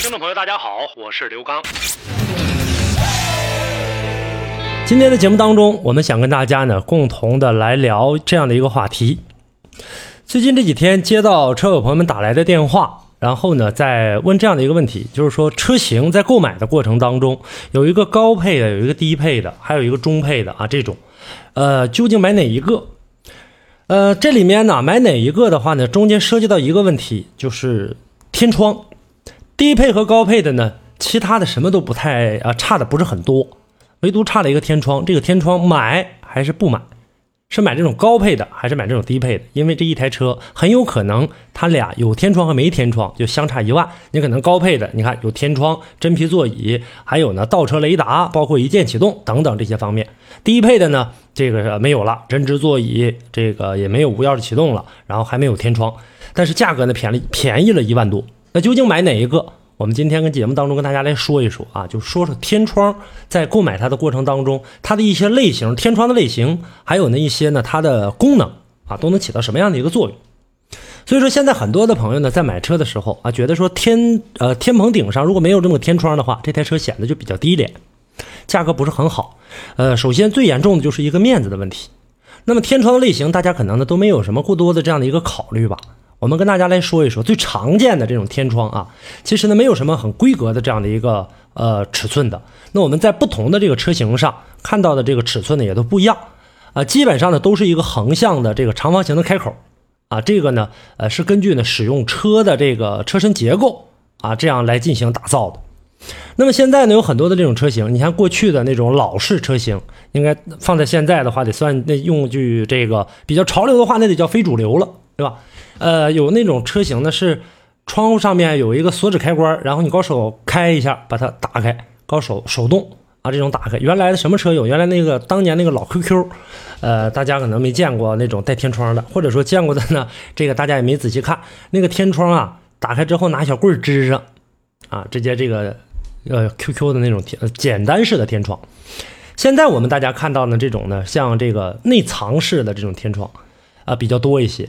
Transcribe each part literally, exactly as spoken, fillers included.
听众朋友大家好，我是刘刚。今天的节目当中，我们想跟大家呢共同的来聊这样的一个话题。最近这几天接到车友朋友们打来的电话，然后呢再问这样的一个问题，就是说车型在购买的过程当中，有一个高配的，有一个低配的，还有一个中配的啊，这种呃究竟买哪一个？呃这里面呢买哪一个的话呢，中间涉及到一个问题，就是天窗。低配和高配的呢，其他的什么都不太啊，差的不是很多，唯独差了一个天窗。这个天窗买还是不买，是买这种高配的还是买这种低配的？因为这一台车很有可能它俩有天窗和没天窗就相差一万。你可能高配的，你看有天窗、真皮座椅，还有呢倒车雷达，包括一键启动等等这些方面。低配的呢，这个没有了，针织座椅，这个也没有无钥匙启动了，然后还没有天窗，但是价格呢便宜便宜了一万多。那究竟买哪一个？我们今天跟节目当中跟大家来说一说啊，就说说天窗在购买它的过程当中，它的一些类型，天窗的类型，还有那一些呢它的功能啊，都能起到什么样的一个作用。所以说现在很多的朋友呢在买车的时候啊，觉得说天呃天棚顶上如果没有这么天窗的话，这台车显得就比较低廉，价格不是很好。呃首先最严重的就是一个面子的问题。那么天窗的类型大家可能呢都没有什么过多的这样的一个考虑吧。我们跟大家来说一说最常见的这种天窗啊，其实呢没有什么很规格的这样的一个呃尺寸的。那我们在不同的这个车型上看到的这个尺寸呢也都不一样啊、呃，基本上呢都是一个横向的这个长方形的开口啊，这个呢呃是根据呢使用车的这个车身结构啊这样来进行打造的。那么现在呢有很多的这种车型，你看过去的那种老式车型，应该放在现在的话得算那用句这个比较潮流的话，那得叫非主流了，对吧？呃，有那种车型呢是窗户上面有一个锁止开关，然后你高手开一下把它打开，高手手动啊这种打开。原来的什么车有？原来那个当年那个老 Q Q， 呃，大家可能没见过那种带天窗的，或者说见过的呢，这个大家也没仔细看。那个天窗啊，打开之后拿小棍支上，啊，直接这个呃 Q Q 的那种天简单式的天窗。现在我们大家看到呢，这种呢像这个内藏式的这种天窗啊比较多一些。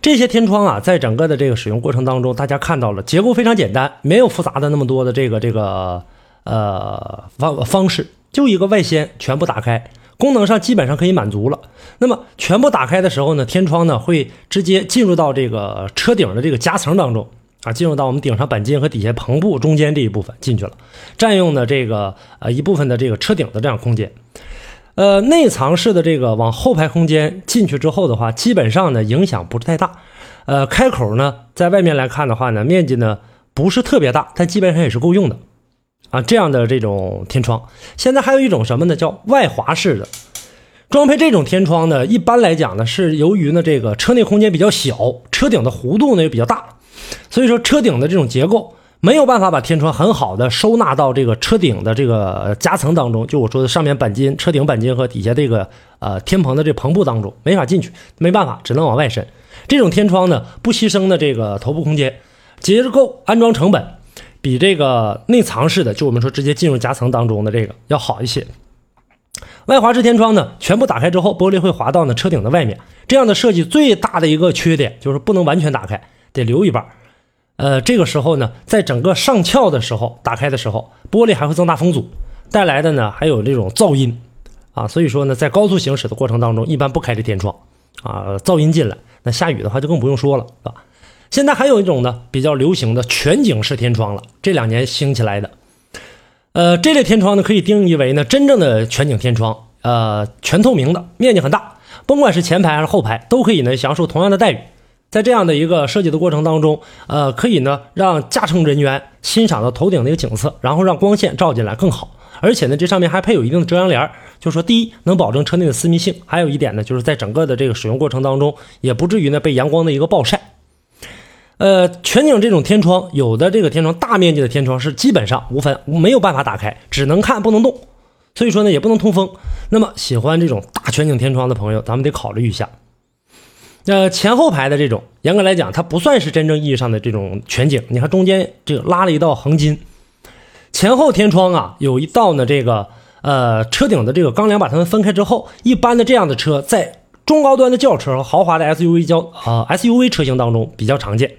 这些天窗啊，在整个的这个使用过程当中，大家看到了结构非常简单，没有复杂的那么多的这个这个呃方方式，就一个外掀全部打开，功能上基本上可以满足了。那么全部打开的时候呢，天窗呢会直接进入到这个车顶的这个夹层当中啊，进入到我们顶上钣金和底下篷部中间这一部分进去了，占用的这个呃一部分的这个车顶的这样空间。呃，内藏式的这个往后排空间进去之后的话，基本上呢影响不是太大。呃，开口呢，在外面来看的话呢，面积呢不是特别大，但基本上也是够用的啊。这样的这种天窗，现在还有一种什么呢？叫外滑式的。装配这种天窗呢，一般来讲呢，是由于呢这个车内空间比较小，车顶的弧度呢也比较大，所以说车顶的这种结构没有办法把天窗很好的收纳到这个车顶的这个夹层当中，就我说的上面钣金、车顶钣金和底下这个呃天棚的这棚布当中，没法进去，没办法，只能往外伸。这种天窗呢，不牺牲的这个头部空间，结构安装成本比这个内藏式的，就我们说直接进入夹层当中的这个要好一些。外滑式天窗呢，全部打开之后，玻璃会滑到呢车顶的外面。这样的设计最大的一个缺点就是不能完全打开，得留一半。呃，这个时候呢，在整个上翘的时候，打开的时候，玻璃还会增大风阻，带来的呢还有这种噪音啊，所以说呢，在高速行驶的过程当中，一般不开这天窗啊，噪音进来。那下雨的话就更不用说了，是吧？现在还有一种呢比较流行的全景式天窗了，这两年兴起来的。呃，这类天窗呢可以定义为呢真正的全景天窗，呃，全透明的，面积很大，甭管是前排还是后排，都可以呢享受同样的待遇。在这样的一个设计的过程当中，呃，可以呢让驾乘人员欣赏到头顶的一个景色，然后让光线照进来更好。而且呢，这上面还配有一定的遮阳帘，就是说，第一能保证车内的私密性，还有一点呢，就是在整个的这个使用过程当中，也不至于呢被阳光的一个暴晒。呃，全景这种天窗，有的这个天窗大面积的天窗是基本上无法没有办法打开，只能看不能动，所以说呢也不能通风。那么喜欢这种大全景天窗的朋友，咱们得考虑一下。呃，前后排的这种，严格来讲它不算是真正意义上的这种全景，你看中间这个拉了一道横筋，前后天窗啊有一道呢这个呃车顶的这个钢梁把它们分开之后，一般的这样的车在中高端的轿车和豪华的 S U V 轿啊、呃、S U V 车型当中比较常见。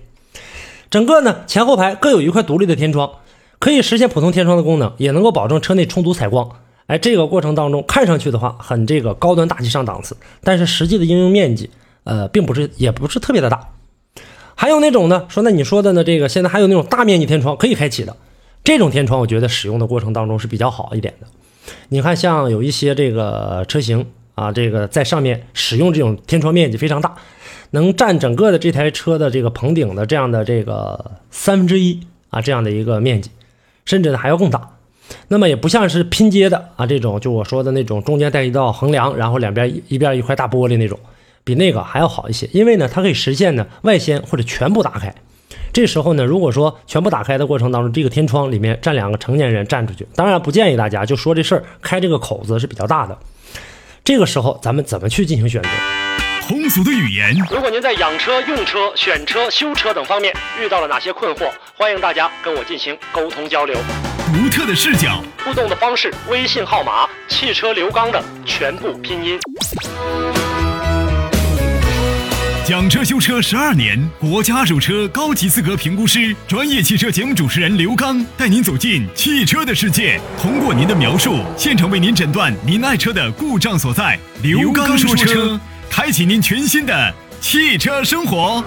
整个呢前后排各有一块独立的天窗，可以实现普通天窗的功能，也能够保证车内充足采光。哎，这个过程当中看上去的话很这个高端大气上档次，但是实际的应用面积呃并不是也不是特别的大。还有那种呢说那你说的呢这个现在还有那种大面积天窗可以开启的，这种天窗我觉得使用的过程当中是比较好一点的。你看像有一些这个车型啊，这个在上面使用这种天窗面积非常大，能占整个的这台车的这个棚顶的这样的这个三分之一啊，这样的一个面积，甚至呢还要更大。那么也不像是拼接的啊，这种就我说的那种中间带一道横梁，然后两边一边一块大玻璃那种，比那个还要好一些。因为呢它可以实现呢外掀或者全部打开。这时候呢如果说全部打开的过程当中，这个天窗里面站两个成年人站出去，当然不建议大家就说这事儿开这个口子是比较大的。这个时候咱们怎么去进行选择？通俗的语言，如果您在养车、用车、选车、修车等方面遇到了哪些困惑，欢迎大家跟我进行沟通交流。独特的视角，互动的方式，微信号码汽车刘刚的全部拼音。讲车修车十二年，国家二手车高级资格评估师、专业汽车节目主持人刘刚带您走进汽车的世界，通过您的描述，现场为您诊断您爱车的故障所在。刘刚说车，开启您全新的汽车生活。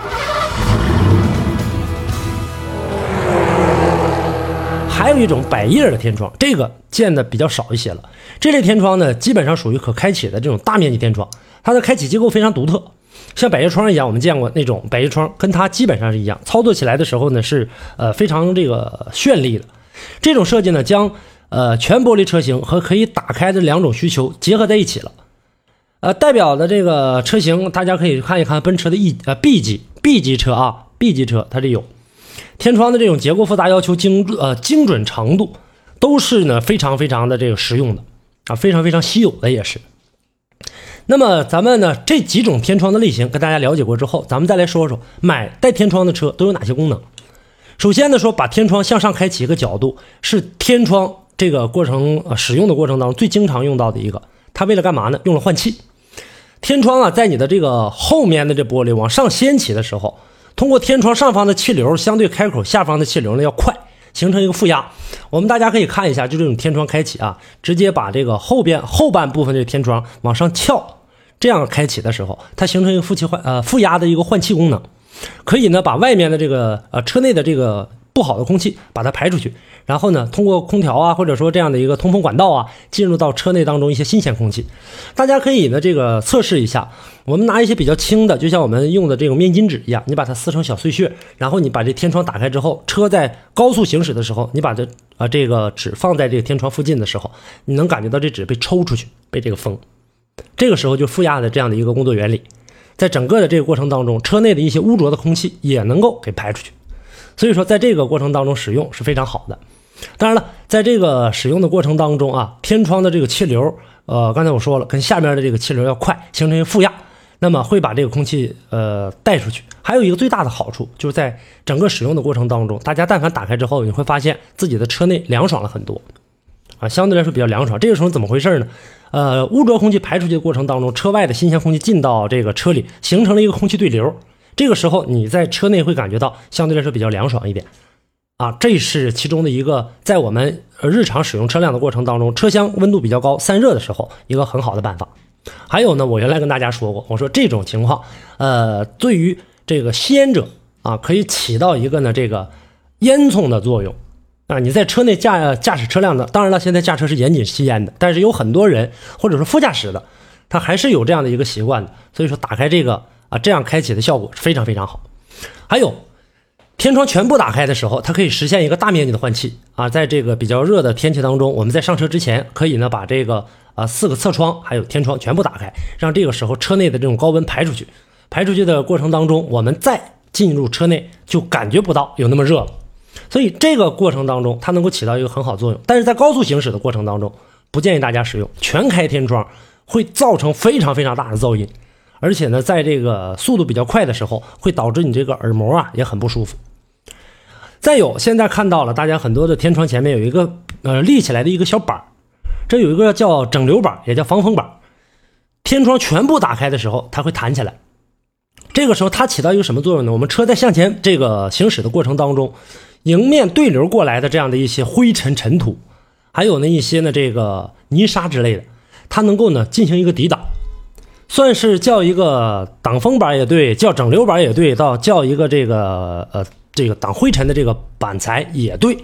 还有一种百叶的天窗，这个见的比较少一些了。这类天窗呢，基本上属于可开启的这种大面积天窗，它的开启结构非常独特，像百叶窗一样。我们见过那种百叶窗，跟它基本上是一样，操作起来的时候呢是呃非常这个绚丽的。这种设计呢，将呃全玻璃车型和可以打开的两种需求结合在一起了。呃，代表的这个车型，大家可以看一看奔驰的 E 呃 B 级 B 级车啊 B 级车，它这有天窗的这种结构复杂要求精呃精准程度都是呢非常非常的这个实用的啊，非常非常稀有的也是。那么咱们呢这几种天窗的类型跟大家了解过之后，咱们再来说说买带天窗的车都有哪些功能。首先呢说把天窗向上开启一个角度是天窗这个过程、呃、使用的过程当中最经常用到的一个，它为了干嘛呢？用了换气。天窗啊，在你的这个后面的这玻璃往上掀起的时候，通过天窗上方的气流相对开口下方的气流呢要快，形成一个负压。我们大家可以看一下，就这种天窗开启啊，直接把这个后边后半部分的天窗往上翘，这样开启的时候，它形成一个负气换呃负压的一个换气功能，可以呢把外面的这个呃车内的这个不好的空气把它排出去，然后呢通过空调啊或者说这样的一个通风管道啊进入到车内当中一些新鲜空气。大家可以呢这个测试一下，我们拿一些比较轻的，就像我们用的这种面巾纸一样，你把它撕成小碎屑，然后你把这天窗打开之后，车在高速行驶的时候，你把这啊、呃、这个纸放在这个天窗附近的时候，你能感觉到这纸被抽出去，被这个风，这个时候就负压的这样的一个工作原理，在整个的这个过程当中，车内的一些污浊的空气也能够给排出去。所以说在这个过程当中使用是非常好的。当然了，在这个使用的过程当中啊，天窗的这个气流呃，刚才我说了，跟下面的这个气流要快，形成一个负压，那么会把这个空气呃带出去。还有一个最大的好处，就是在整个使用的过程当中，大家但凡打开之后，你会发现自己的车内凉爽了很多啊，相对来说比较凉爽。这个时候怎么回事呢？呃，污浊空气排出去的过程当中，车外的新鲜空气进到这个车里，形成了一个空气对流。这个时候你在车内会感觉到相对来说比较凉爽一点啊，这是其中的一个，在我们日常使用车辆的过程当中，车厢温度比较高散热的时候一个很好的办法。还有呢，我原来跟大家说过，我说这种情况呃，对于这个吸烟者啊，可以起到一个呢这个烟囱的作用啊，你在车内驾驾驶车辆的，当然了，现在驾车是严禁吸烟的，但是有很多人或者说副驾驶的，他还是有这样的一个习惯的，所以说打开这个啊，这样开启的效果是非常非常好。还有，天窗全部打开的时候，它可以实现一个大面积的换气啊，在这个比较热的天气当中，我们在上车之前，可以呢把这个啊四个侧窗还有天窗全部打开，让这个时候车内的这种高温排出去。排出去的过程当中，我们再进入车内就感觉不到有那么热了。所以这个过程当中它能够起到一个很好作用，但是在高速行驶的过程当中不建议大家使用全开天窗，会造成非常非常大的噪音，而且呢在这个速度比较快的时候会导致你这个耳膜啊也很不舒服。再有现在看到了大家很多的天窗前面有一个呃立起来的一个小板，这有一个叫整流板也叫防风板，天窗全部打开的时候它会弹起来，这个时候它起到一个什么作用呢？我们车在向前这个行驶的过程当中，迎面对流过来的这样的一些灰尘尘土，还有那一些呢这个泥沙之类的，它能够呢进行一个抵挡，算是叫一个挡风板也对，叫整流板也对，到叫一个这个呃这个挡灰尘的这个板材也对。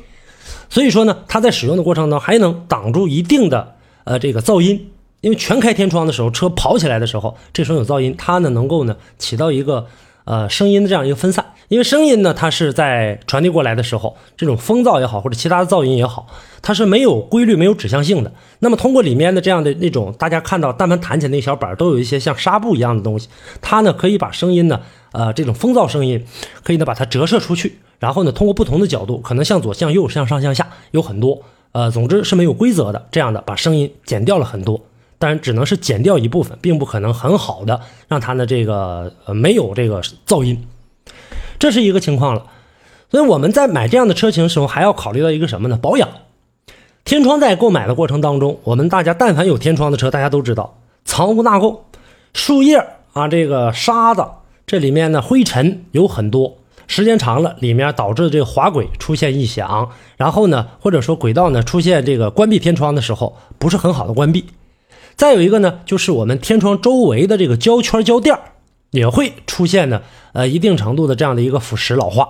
所以说呢它在使用的过程当中还能挡住一定的呃这个噪音，因为全开天窗的时候车跑起来的时候这时候有噪音，它呢能够呢起到一个呃声音的这样一个分散，因为声音呢它是在传递过来的时候，这种风噪也好或者其他的噪音也好，它是没有规律没有指向性的。那么通过里面的这样的那种大家看到但凡弹起那小板都有一些像纱布一样的东西，它呢可以把声音呢呃这种风噪声音可以呢把它折射出去，然后呢通过不同的角度可能向左向右向上向下有很多呃总之是没有规则的，这样的把声音减掉了很多，当然只能是减掉一部分，并不可能很好的让它的这个呃没有这个噪音，这是一个情况了。所以我们在买这样的车型的时候还要考虑到一个什么呢？保养。天窗在购买的过程当中，我们大家但凡有天窗的车大家都知道藏污纳垢，树叶啊这个沙子这里面呢灰尘有很多，时间长了里面导致这个滑轨出现异响，然后呢或者说轨道呢出现这个关闭天窗的时候不是很好的关闭。再有一个呢就是我们天窗周围的这个胶圈胶垫也会出现呢呃一定程度的这样的一个腐蚀老化，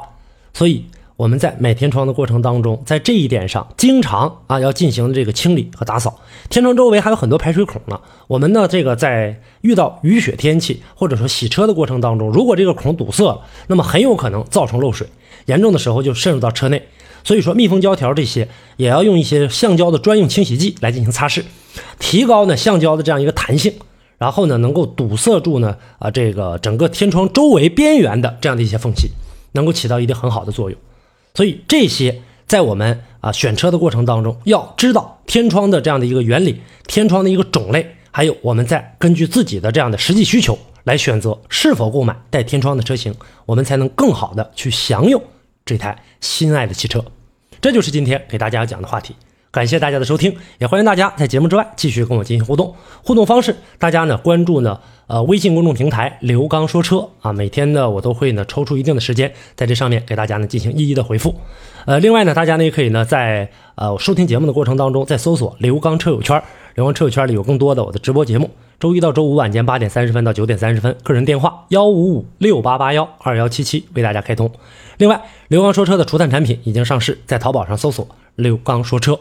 所以我们在买天窗的过程当中在这一点上经常啊要进行这个清理和打扫。天窗周围还有很多排水孔呢，我们呢这个在遇到雨雪天气或者说洗车的过程当中，如果这个孔堵塞了，那么很有可能造成漏水，严重的时候就渗入到车内，所以说密封胶条这些也要用一些橡胶的专用清洗剂来进行擦拭，提高呢橡胶的这样一个弹性，然后呢能够堵塞住呢啊这个整个天窗周围边缘的这样的一些缝隙，能够起到一定很好的作用。所以这些在我们啊选车的过程当中要知道天窗的这样的一个原理，天窗的一个种类，还有我们再根据自己的这样的实际需求来选择是否购买带天窗的车型，我们才能更好的去享用这台心爱的汽车。这就是今天给大家讲的话题，感谢大家的收听，也欢迎大家在节目之外继续跟我进行互动。互动方式，大家呢关注呢呃微信公众平台刘刚说车啊，每天呢我都会呢抽出一定的时间在这上面给大家呢进行一一的回复。呃，另外呢大家呢也可以呢在呃收听节目的过程当中，在搜索刘刚车友圈，刘刚车友圈里有更多的我的直播节目。周一到周五晚间八点三十分到九点三十分，个人电话幺五五六八八幺二幺七七为大家开通。另外，刘刚说车的除碳产品已经上市，在淘宝上搜索刘刚说车，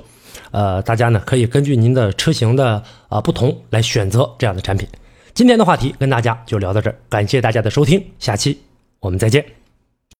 呃，大家呢可以根据您的车型的啊、呃、不同来选择这样的产品。今天的话题跟大家就聊到这儿，感谢大家的收听，下期我们再见。